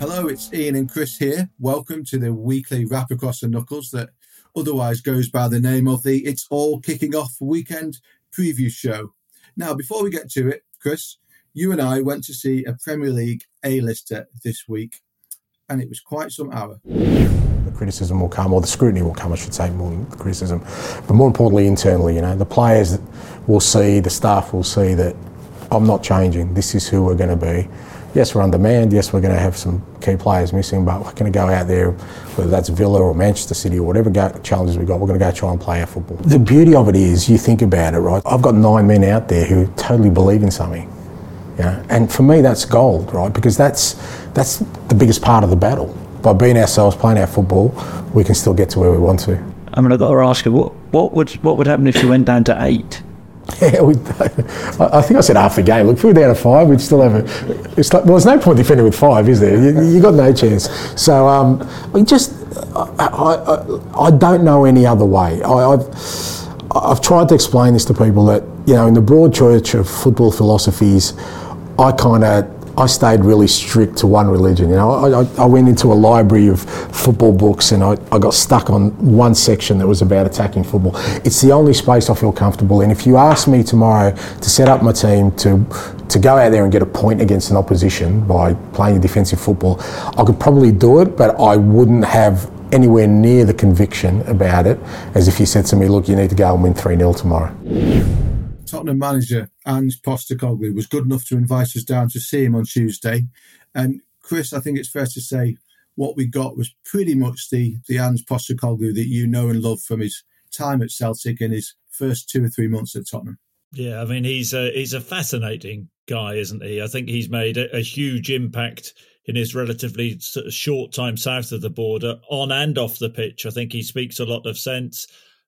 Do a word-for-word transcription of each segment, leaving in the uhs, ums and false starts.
Hello, it's Ian and Chris here. Welcome to the weekly wrap across the knuckles that otherwise goes by the name of the It's All Kicking Off Weekend Preview Show. Now, before we get to it, Chris, you and I went to see a Premier League A-lister this week, and it was quite some hour. The criticism will come, or the scrutiny will come, I should say, more than the criticism, but more importantly, internally, you know, the players will see, the staff will see that I'm not changing. This is who we're going to be. Yes, we're undermanned. Yes, we're going to have some key players missing, but we're going to go out there, whether that's Villa or Manchester City or whatever go- challenges we've got, we're going to go try and play our football. The beauty of it is, you think about it, right? I've got nine men out there who totally believe in something. You know? And for me, that's gold, right? Because that's that's the biggest part of the battle. By being ourselves, playing our football, we can still get to where we want to. I mean, I've got to ask you, what, what, would, what would happen if you went down to eight? Yeah, we, I think I said half the game. Look, if we were down to five, we'd still have a... It's like, well, there's no point defending with five, is there? You, you got no chance. So, um, I mean, just... I, I, I don't know any other way. I, I've I've tried to explain this to people that, you know, in the broad church of football philosophies, I kind of... I stayed really strict to one religion. You know, I, I, I went into a library of football books and I, I got stuck on one section that was about attacking football. It's the only space I feel comfortable in. If you ask me tomorrow to set up my team to to go out there and get a point against an opposition by playing defensive football, I could probably do it, but I wouldn't have anywhere near the conviction about it as if you said to me, look, you need to go and win three nil tomorrow. Tottenham manager Ange Postecoglou was good enough to invite us down to see him on Tuesday. And Chris, I think it's fair to say what we got was pretty much the, the Ange Postecoglou that you know and love from his time at Celtic and his first two or three months at Tottenham. Yeah, I mean, he's a, he's a fascinating guy, isn't he? I think he's made a, a huge impact in his relatively sort of short time south of the border, on and off the pitch. I think he speaks a lot of sense.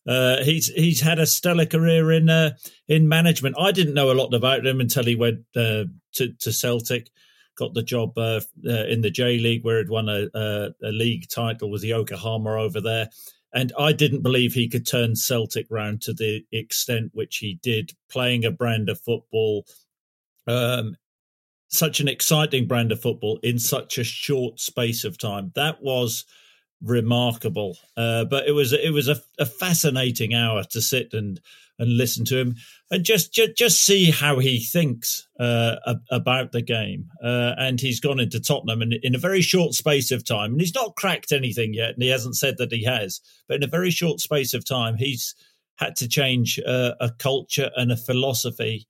Uh, he's he's had a stellar career in uh, in management. I didn't know a lot about him until he went uh, to to Celtic, got the job uh, uh, in the J League where he'd won a, a, a league title with Yokohama over there, and I didn't believe he could turn Celtic round to the extent which he did, playing a brand of football, um, such an exciting brand of football in such a short space of time. That was remarkable, uh, but it was it was a, a fascinating hour to sit and and listen to him and just just, just see how he thinks uh, about the game. Uh, and he's gone into Tottenham and in a very short space of time, and he's not cracked anything yet, and he hasn't said that he has. But in a very short space of time, he's had to change uh, a culture and a philosophy.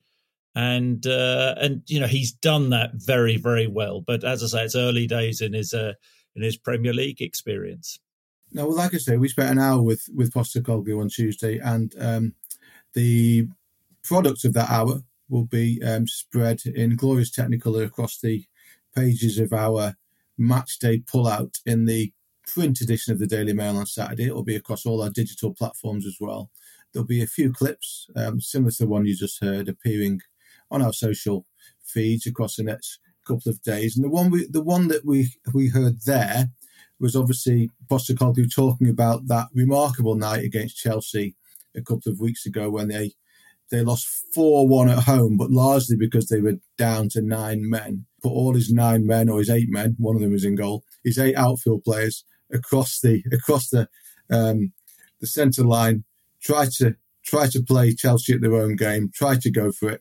And uh, and you know he's done that very very well. But as I say, it's early days in his. Uh, in his Premier League experience. No, well, like I say, we spent an hour with, with Postecoglou on Tuesday, and um, the product of that hour will be um, spread in glorious Technicolor across the pages of our match day pullout in the print edition of the Daily Mail on Saturday. It will be across all our digital platforms as well. There'll be a few clips, um, similar to the one you just heard, appearing on our social feeds across the next couple of days, and the one we, the one that we we heard there was obviously Postecoglou talking about that remarkable night against Chelsea a couple of weeks ago when they they lost four one at home, but largely because they were down to nine men. Put all his nine men or his eight men, one of them was in goal, his eight outfield players across the across the um, the centre line, try to try to play Chelsea at their own game, try to go for it,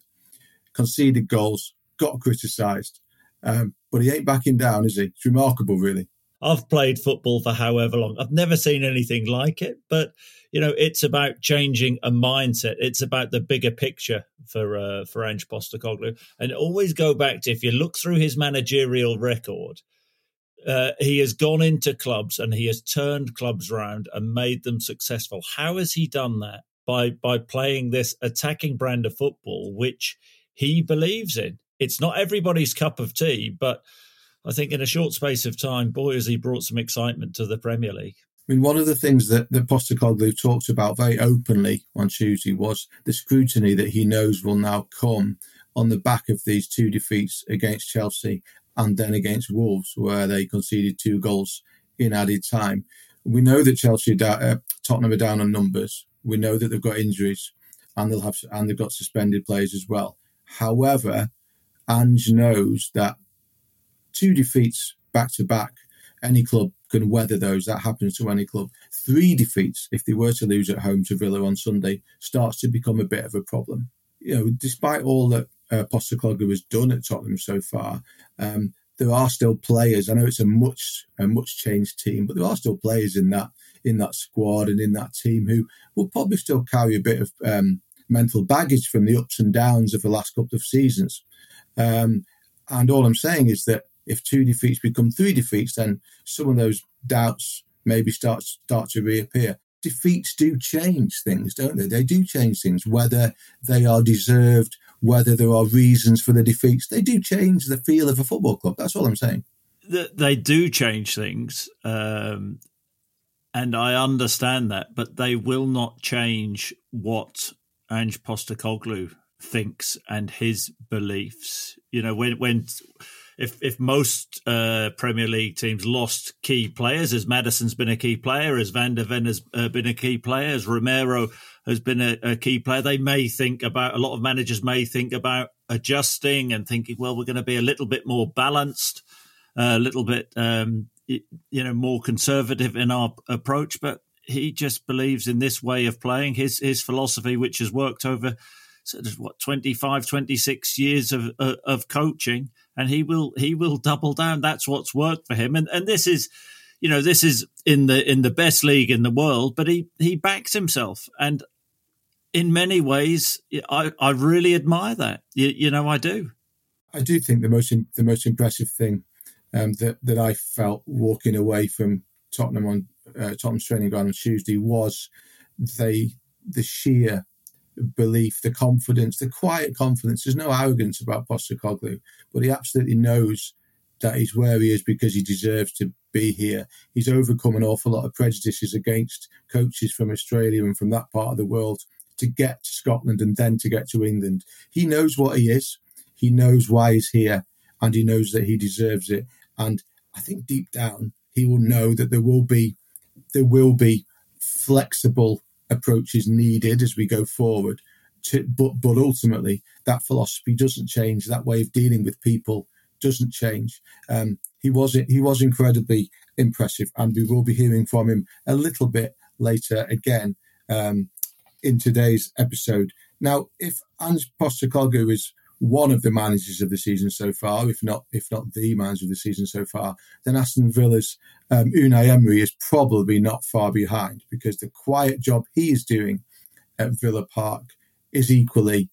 conceded goals, got criticised. Um, but he ain't backing down, is he? It's remarkable, really. I've played football for however long. I've never seen anything like it. But, you know, it's about changing a mindset. It's about the bigger picture for uh, for Ange Postecoglou. And always go back to, if you look through his managerial record, uh, he has gone into clubs and he has turned clubs round and made them successful. How has he done that? by by playing this attacking brand of football, which he believes in. It's not everybody's cup of tea, but I think in a short space of time, boy, has he brought some excitement to the Premier League. I mean, one of the things that, that Postecoglou talked about very openly on Tuesday was the scrutiny that he knows will now come on the back of these two defeats against Chelsea and then against Wolves, where they conceded two goals in added time. We know that Chelsea, uh, Tottenham are down on numbers. We know that they've got injuries and they'll have and they've got suspended players as well. However, Ange knows that two defeats back to back, any club can weather those. That happens to any club. Three defeats, if they were to lose at home to Villa on Sunday, starts to become a bit of a problem. You know, despite all that uh, Postecoglou has done at Tottenham so far, um, there are still players. I know it's a much a much changed team, but there are still players in that in that squad and in that team who will probably still carry a bit of um, mental baggage from the ups and downs of the last couple of seasons. Um, and all I'm saying is that if two defeats become three defeats, then some of those doubts maybe start, start to reappear. Defeats do change things, don't they? They do change things, whether they are deserved, whether there are reasons for the defeats. They do change the feel of a football club. That's all I'm saying. They do change things, um, and I understand that, but they will not change what Ange Postecoglou thinks and his beliefs. You know, when... when If if most uh, Premier League teams lost key players, as Maddison's been a key player, as Van de Ven has uh, been a key player, as Romero has been a, a key player, they may think about, a lot of managers may think about adjusting and thinking, well, we're going to be a little bit more balanced, a little bit, um, you know, more conservative in our approach. But he just believes in this way of playing, his his philosophy, which has worked over sort of what twenty-five, twenty-six years of uh, of coaching. And he will he will double down. That's what's worked for him. And and this is, you know, this is in the in the best league in the world. But he, he backs himself, and in many ways, I, I really admire that. You, you know, I do. I do think the most the most impressive thing um, that that I felt walking away from Tottenham on uh, Tottenham's training ground on Tuesday was they the sheer. belief, the confidence, the quiet confidence. There's no arrogance about Postecoglou, but he absolutely knows that he's where he is because he deserves to be here. He's overcome an awful lot of prejudices against coaches from Australia and from that part of the world to get to Scotland and then to get to England. He knows what he is. He knows why he's here, and he knows that he deserves it. And I think deep down, he will know that there will be, there will be flexible approaches needed as we go forward, to, but but ultimately that philosophy doesn't change. That way of dealing with people doesn't change. Um, he was he was incredibly impressive, and we will be hearing from him a little bit later again um, in today's episode. Now, if Ange Postecoglou is one of the managers of the season so far, if not if not the manager of the season so far, then Aston Villa's um, Unai Emery is probably not far behind, because the quiet job he is doing at Villa Park is equally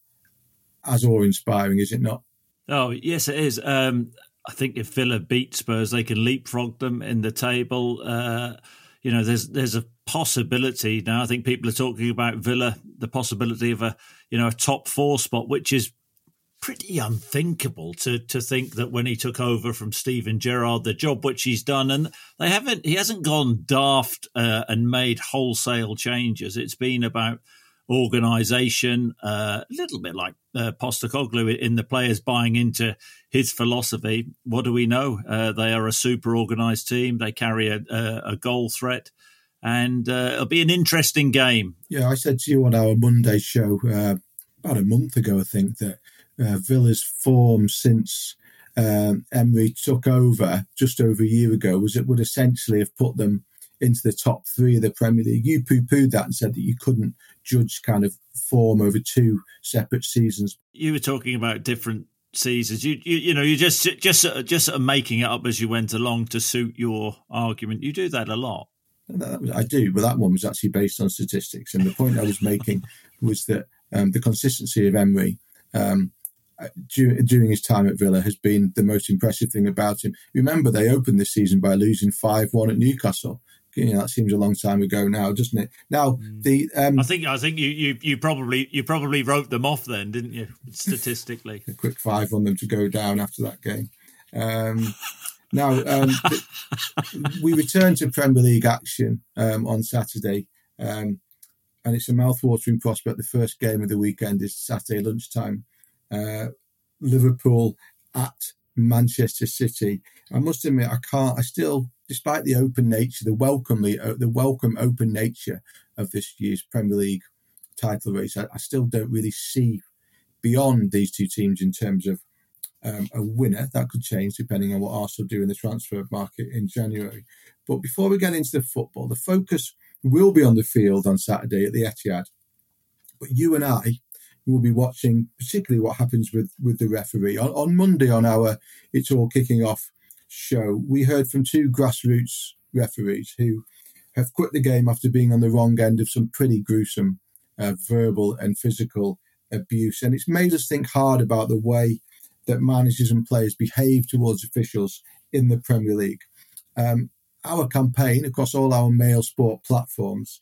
as awe-inspiring, is it not? Oh, yes, it is. Um, I think if Villa beat Spurs, they can leapfrog them in the table. Uh, you know, there's there's a possibility now. I think people are talking about Villa, the possibility of a you know a top four spot, which is pretty unthinkable to to think that when he took over from Steven Gerrard, the job which he's done, and they haven't he hasn't gone daft uh, and made wholesale changes. It's been about organisation, uh, a little bit like uh, Postecoglou in the players buying into his philosophy. What do we know? Uh, they are a super organised team. They carry a, a, a goal threat. And uh, it'll be an interesting game. Yeah, I said to you on our Monday show uh, about a month ago, I think, that Uh, Villa's form since um, Emery took over just over a year ago was it would essentially have put them into the top three of the Premier League. You poo-pooed that and said that you couldn't judge kind of form over two separate seasons. You were talking about different seasons. You you, you know you just just just making it up as you went along to suit your argument. You do that a lot. That was, I do, but that one was actually based on statistics. And the point I was making was that um, the consistency of Emery. Um, during his time at Villa has been the most impressive thing about him. Remember, they opened this season by losing five one at Newcastle, you know, that seems a long time ago now, doesn't it? Now mm. the um, I think I think you, you you probably you probably wrote them off then, didn't you? Statistically, a quick five on them to go down after that game. Um, now um, we return to Premier League action um, on Saturday, um, and it's a mouthwatering prospect. The first game of the weekend is Saturday lunchtime. Uh, Liverpool at Manchester City. I must admit, I can't. I still, despite the open nature, the welcome, the welcome open nature of this year's Premier League title race, I, I still don't really see beyond these two teams in terms of um, a winner. That could change depending on what Arsenal do in the transfer market in January. But before we get into the football, the focus will be on the field on Saturday at the Etihad. But you and I will be watching particularly what happens with, with the referee. On, on Monday on our It's All Kicking Off show, we heard from two grassroots referees who have quit the game after being on the wrong end of some pretty gruesome uh, verbal and physical abuse. And it's made us think hard about the way that managers and players behave towards officials in the Premier League. Um, our campaign across all our male sport platforms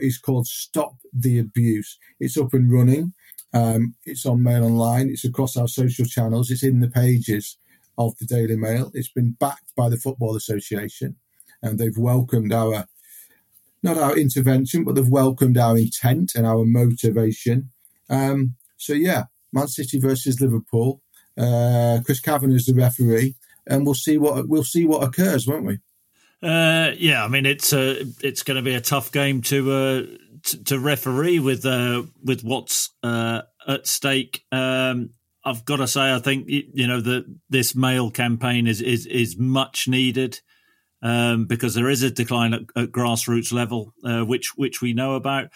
is called Stop the Abuse. It's up and running. Um, it's on Mail Online. It's across our social channels. It's in the pages of the Daily Mail. It's been backed by the Football Association, and they've welcomed our, not our intervention, but they've welcomed our intent and our motivation. Um, so, yeah, Man City versus Liverpool. Uh, Chris Kavanagh is the referee, and we'll see what we'll see what occurs, won't we? Uh, yeah, I mean it's uh, it's going to be a tough game to uh, t- to referee with uh, with what's uh, at stake. Um, I've got to say, I think you know that this Mail campaign is is, is much needed um, because there is a decline at, at grassroots level, uh, which which we know about,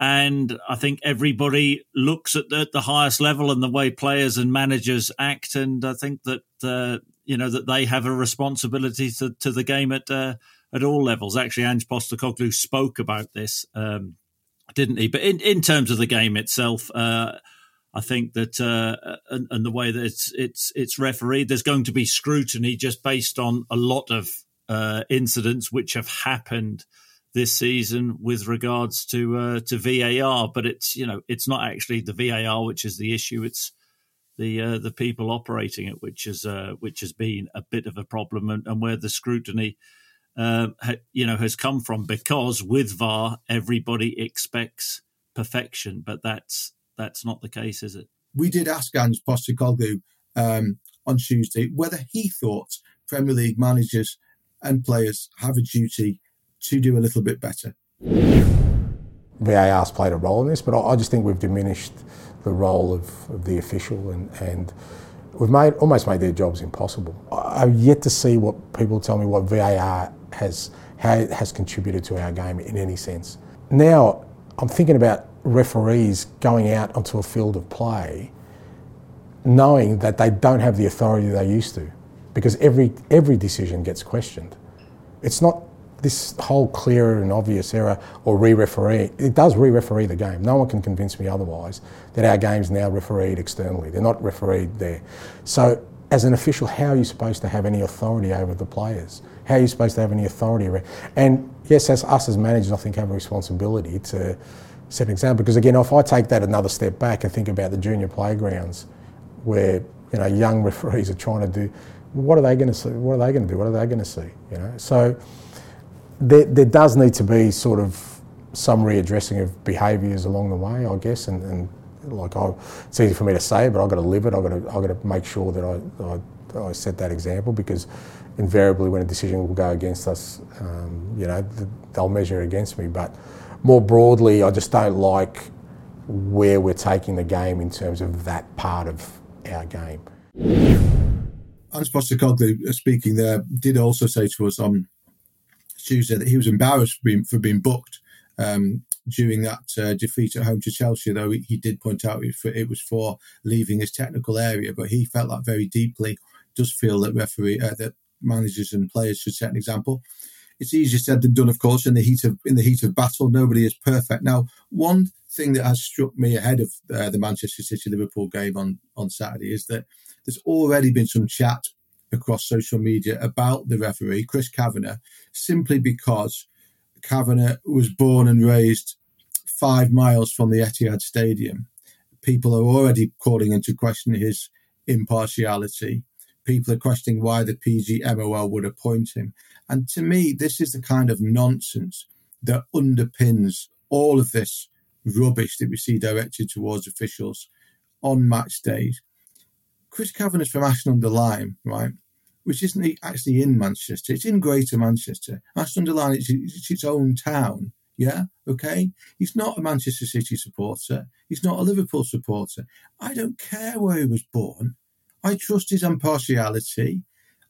and I think everybody looks at the, at the highest level and the way players and managers act, and I think that. Uh, You know, that they have a responsibility to, to the game at uh, at all levels. Actually, Ange Postecoglou spoke about this, um, didn't he? But in, in terms of the game itself, uh, I think that uh, and, and the way that it's, it's, it's refereed, there's going to be scrutiny just based on a lot of uh, incidents which have happened this season with regards to uh, to V A R. But it's, you know, it's not actually the V A R which is the issue. It's the uh, the people operating it, which is uh, which has been a bit of a problem, and, and where the scrutiny, uh, ha, you know, has come from. Because with V A R, everybody expects perfection, but that's that's not the case, is it? We did ask Ange Postecoglou um, on Tuesday whether he thought Premier League managers and players have a duty to do a little bit better. V A R's played a role in this, but I, I just think we've diminished the role of, of the official, and, and we've made almost made their jobs impossible. I've yet to see what people tell me what V A R has how it has contributed to our game in any sense. Now I'm thinking about referees going out onto a field of play, knowing that they don't have the authority they used to, because every every decision gets questioned. It's not this whole clear and obvious error or re-referee. It does re-referee the game. No one can convince me otherwise that our game's now refereed externally. They're not refereed there. So as an official, how are you supposed to have any authority over the players? How are you supposed to have any authority? And yes, as us as managers, I think, have a responsibility to set an example. Because again, if I take that another step back and think about the junior playgrounds where, you know, young referees are trying to do, what are they going to see? What are they going to do? What are they going to see? You know, so... There, there does need to be sort of some readdressing of behaviours along the way, I guess, and, and like I, it's easy for me to say, but I've got to live it. I've got to, I've got to make sure that I, I, I set that example, because invariably when a decision will go against us, um, you know, they'll measure it against me. But more broadly, I just don't like where we're taking the game in terms of that part of our game. Ange Postecoglou, speaking there, did also say to us on Tuesday that he was embarrassed for being, for being booked um, during that uh, defeat at home to Chelsea, though he, he did point out it, for, it was for leaving his technical area. But he felt that very deeply, does feel that referee uh, that managers and players should set an example. It's easier said than done, of course, in the heat of in the heat of battle. Nobody is perfect. Now, one thing that has struck me ahead of uh, the Manchester City-Liverpool game on, on Saturday is that there's already been some chat across social media about the referee, Chris Kavanagh, simply because Kavanagh was born and raised five miles from the Etihad Stadium. People are already calling into question his impartiality. People are questioning why the P G M O L would appoint him. And to me, this is the kind of nonsense that underpins all of this rubbish that we see directed towards officials on match days. Chris Kavanagh's from Aston-under-Lyne, right, which isn't actually in Manchester. It's in Greater Manchester. Aston-under-Lyne, it's, it's its own town, yeah, okay? He's not a Manchester City supporter. He's not a Liverpool supporter. I don't care where he was born. I trust his impartiality.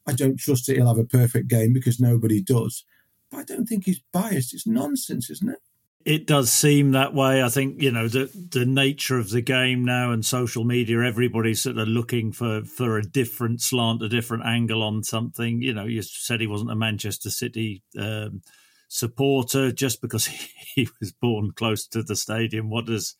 I don't trust that he'll have a perfect game because nobody does. But I don't think he's biased. It's nonsense, isn't it? It does seem that way. I think, you know, the, the nature of the game now and social media, everybody's sort of looking for, for a different slant, a different angle on something. You know, you said he wasn't a Manchester City um, supporter just because he, he was born close to the stadium. What does...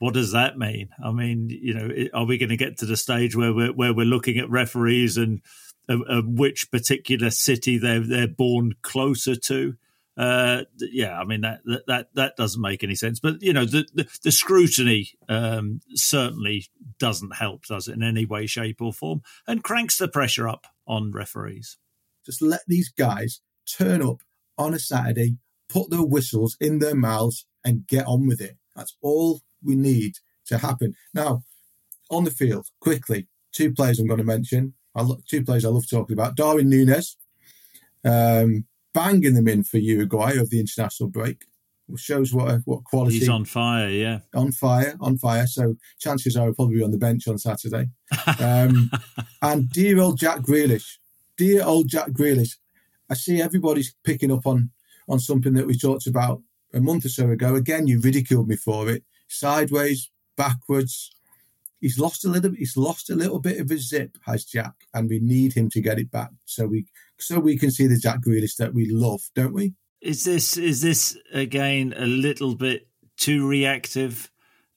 What does that mean? I mean, you know, are we going to get to the stage where we're where we're looking at referees and uh, uh, which particular city they're they're born closer to? Uh, yeah, I mean that that that doesn't make any sense. But you know, the the, the scrutiny um, certainly doesn't help, does it, in any way, shape, or form, and cranks the pressure up on referees. Just let these guys turn up on a Saturday, put their whistles in their mouths, and get on with it. That's all we need to happen. Now, on the field, quickly, two players I'm going to mention. I lo- two players I love talking about. Darwin Núñez, um, banging them in for Uruguay over the international break, which shows what what quality. He's on fire, yeah. On fire, on fire. So chances are he'll probably be on the bench on Saturday. Um, and dear old Jack Grealish. Dear old Jack Grealish. I see everybody's picking up on, on something that we talked about a month or so ago. Again, you ridiculed me for it. Sideways, backwards. He's lost a little. He's lost a little bit of his zip, has Jack, and we need him to get it back so we so we can see the Jack Grealish that we love, don't we? Is this is this again a little bit too reactive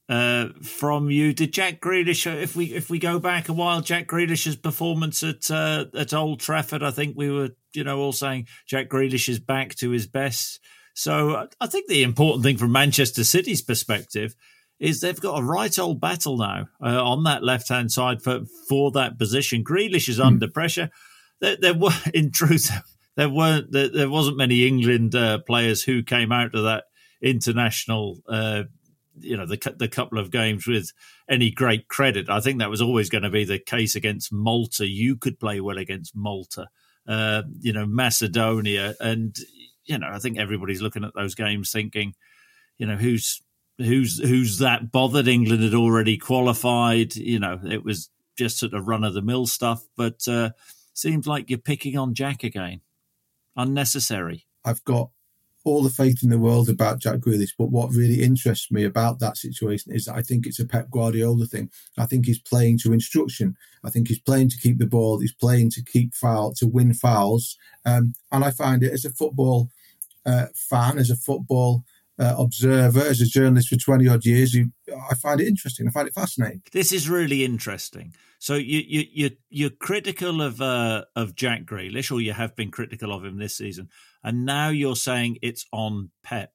uh, from you? Did Jack Grealish? If we if we go back a while, Jack Grealish's performance at uh, at Old Trafford, I think we were you know all saying Jack Grealish is back to his best. So I think the important thing from Manchester City's perspective is they've got a right old battle now uh, on that left-hand side for, for that position. Grealish is mm. under pressure. There, there were, in truth, there weren't there, there wasn't many England uh, players who came out of that international, uh, you know, the the couple of games with any great credit. I think that was always going to be the case against Malta. You could play well against Malta, uh, you know, Macedonia, and. You know, I think everybody's looking at those games thinking, you know, who's who's who's that bothered? England had already qualified. You know, it was just sort of run-of-the-mill stuff. But uh, seems like you're picking on Jack again. Unnecessary. I've got all the faith in the world about Jack Grealish, but what really interests me about that situation is that I think it's a Pep Guardiola thing. I think he's playing to instruction. I think he's playing to keep the ball. He's playing to keep foul, to win fouls. Um, and I find it as a football Uh, fan, as a football uh, observer, as a journalist for twenty odd years, you, I find it interesting. I find it fascinating. This is really interesting. So you you you you're critical of uh, of Jack Grealish, or you have been critical of him this season, and now you're saying it's on Pep.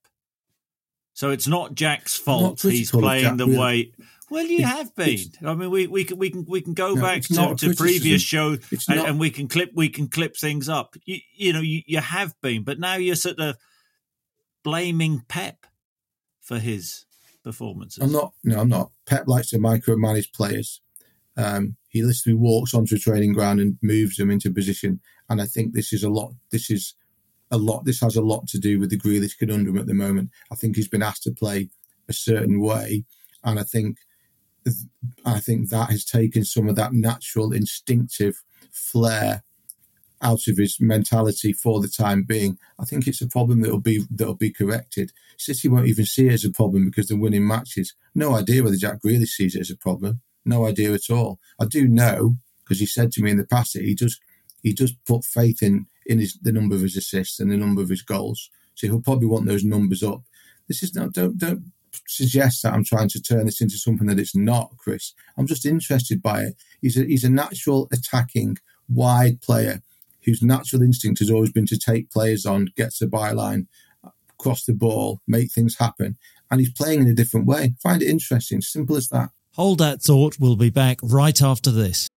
So it's not Jack's fault. Not He's playing Jack, the really. way. Well, you it, have been. I mean, we, we can we can we can go no, back to, to previous shows, and, and we can clip we can clip things up. You, you know, you, you have been, but now you're sort of blaming Pep for his performances. I'm not. No, I'm not. Pep likes to micromanage players. Um, he literally walks onto a training ground and moves them into position. And I think this is a lot. This is a lot. This has a lot to do with the Grealish conundrum at the moment. I think he's been asked to play a certain way, and I think. I think that has taken some of that natural, instinctive flair out of his mentality for the time being. I think it's a problem that'll be that'll be corrected. City won't even see it as a problem because they're winning matches. No idea whether Jack Grealish sees it as a problem. No idea at all. I do know because he said to me in the past that he does he does put faith in in his, the number of his assists and the number of his goals. So he'll probably want those numbers up. This is not don't don't. suggest that I'm trying to turn this into something that it's not, Chris. I'm just interested by it. He's a, he's a natural attacking wide player whose natural instinct has always been to take players on, get to the byline, cross the ball, make things happen. And he's playing in a different way. I find it interesting. Simple as that. Hold that thought. We'll be back right after this.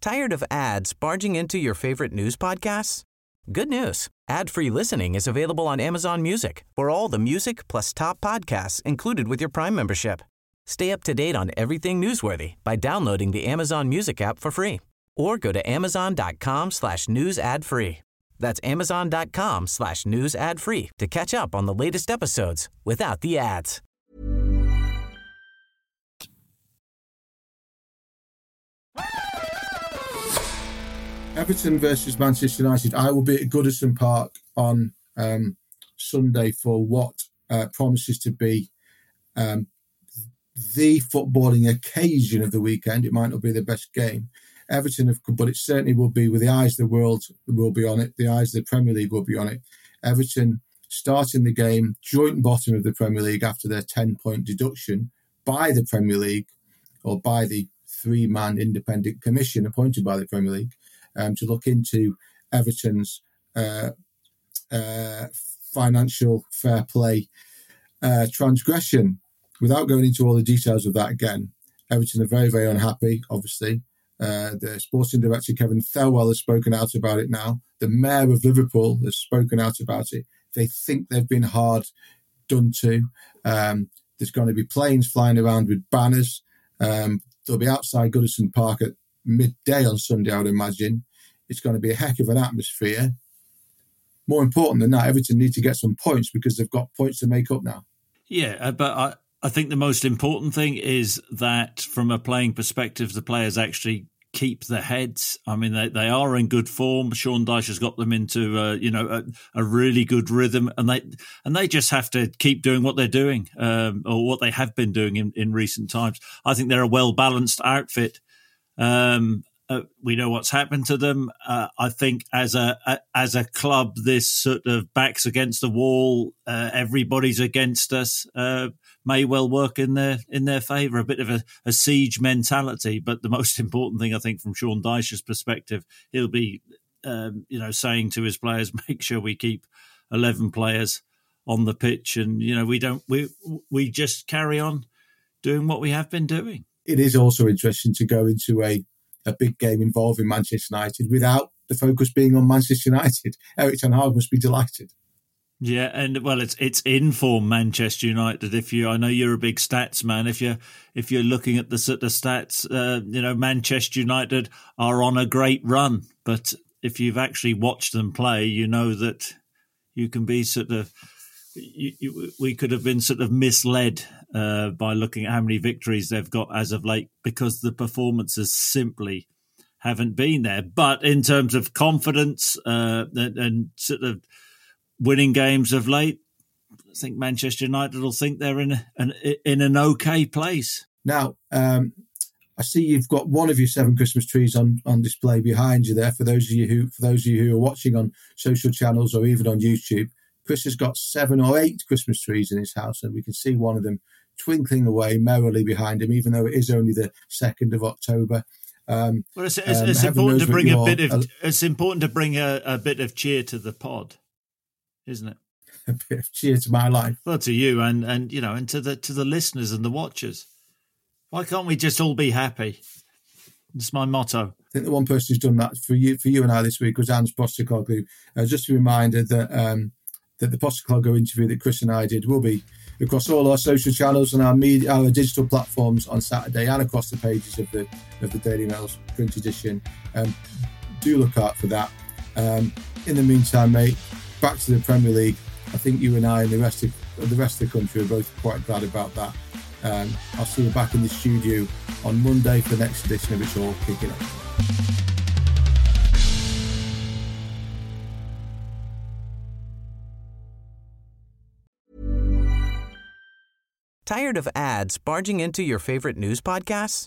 Tired of ads barging into your favorite news podcasts? Good news. Ad-free listening is available on Amazon Music for all the music plus top podcasts included with your Prime membership. Stay up to date on everything newsworthy by downloading the Amazon Music app for free or go to amazon.com slash news ad free. That's amazon.com slash news ad free to catch up on the latest episodes without the ads. Everton versus Manchester United. I will be at Goodison Park on um, Sunday for what uh, promises to be um, the footballing occasion of the weekend. It might not be the best game, Everton, but it certainly will be, with the eyes of the world will be on it. The eyes of the Premier League will be on it. Everton starting the game, joint bottom of the Premier League after their ten-point deduction by the Premier League, or by the three-man independent commission appointed by the Premier League, Um, to look into Everton's uh, uh, financial fair play uh, transgression. Without going into all the details of that again, Everton are very, very unhappy, obviously. Uh, the sporting director, Kevin Thirlwell, has spoken out about it now. The mayor of Liverpool has spoken out about it. They think they've been hard done to. Um, there's going to be planes flying around with banners. Um, they'll be outside Goodison Park at midday on Sunday, I would imagine. It's going to be a heck of an atmosphere. More important than that, Everton need to get some points because they've got points to make up now. Yeah, but I, I think the most important thing is that from a playing perspective, the players actually keep their heads. I mean, they, they are in good form. Sean Dyche has got them into uh, you know a, a really good rhythm, and they and they just have to keep doing what they're doing um, or what they have been doing in, in recent times. I think they're a well-balanced outfit. Um, uh, we know what's happened to them. Uh, I think as a, a as a club, this sort of backs against the wall. Uh, everybody's against us. Uh, may well work in their in their favour. A bit of a, a siege mentality. But the most important thing, I think, from Sean Dyche's perspective, he'll be um, you know saying to his players, make sure we keep eleven players on the pitch, and you know we don't we we just carry on doing what we have been doing. It is also interesting to go into a, a big game involving Manchester United without the focus being on Manchester United. Eric ten Hag must be delighted. Yeah, and well, it's it's in form Manchester United. If you, I know you're a big stats man. If you if you're looking at the the stats, uh, you know Manchester United are on a great run. But if you've actually watched them play, you know that you can be sort of. You, you, we could have been sort of misled uh, by looking at how many victories they've got as of late because the performances simply haven't been there. But in terms of confidence uh, and, and sort of winning games of late, I think Manchester United will think they're in a, an in an okay place. Now, um, I see you've got one of your seven Christmas trees on, on display behind you there. For those of you who for those of you who are watching on social channels or even on YouTube, Chris has got seven or eight Christmas trees in his house, and we can see one of them twinkling away merrily behind him, even though it is only the second of October. Um, well, it's, it's, um, it's, important to bring a bit of, it's important to bring a, a bit of cheer to the pod, isn't it? A bit of cheer to my life. Well, to you and, and you know, and to the to the listeners and the watchers. Why can't we just all be happy? It's my motto. I think the one person who's done that for you, for you and I this week was Ange Postecoglou. Uh, just a reminder that... Um, that the Postecoglou interview that Chris and I did will be across all our social channels and our media, our digital platforms on Saturday, and across the pages of the of the Daily Mail's print edition. Um, do look out for that. Um, in the meantime, mate, back to the Premier League. I think you and I and the rest of the rest of the country are both quite glad about that. Um, I'll see you back in the studio on Monday for the next edition of It's All Kicking Off. Tired of ads barging into your favorite news podcasts?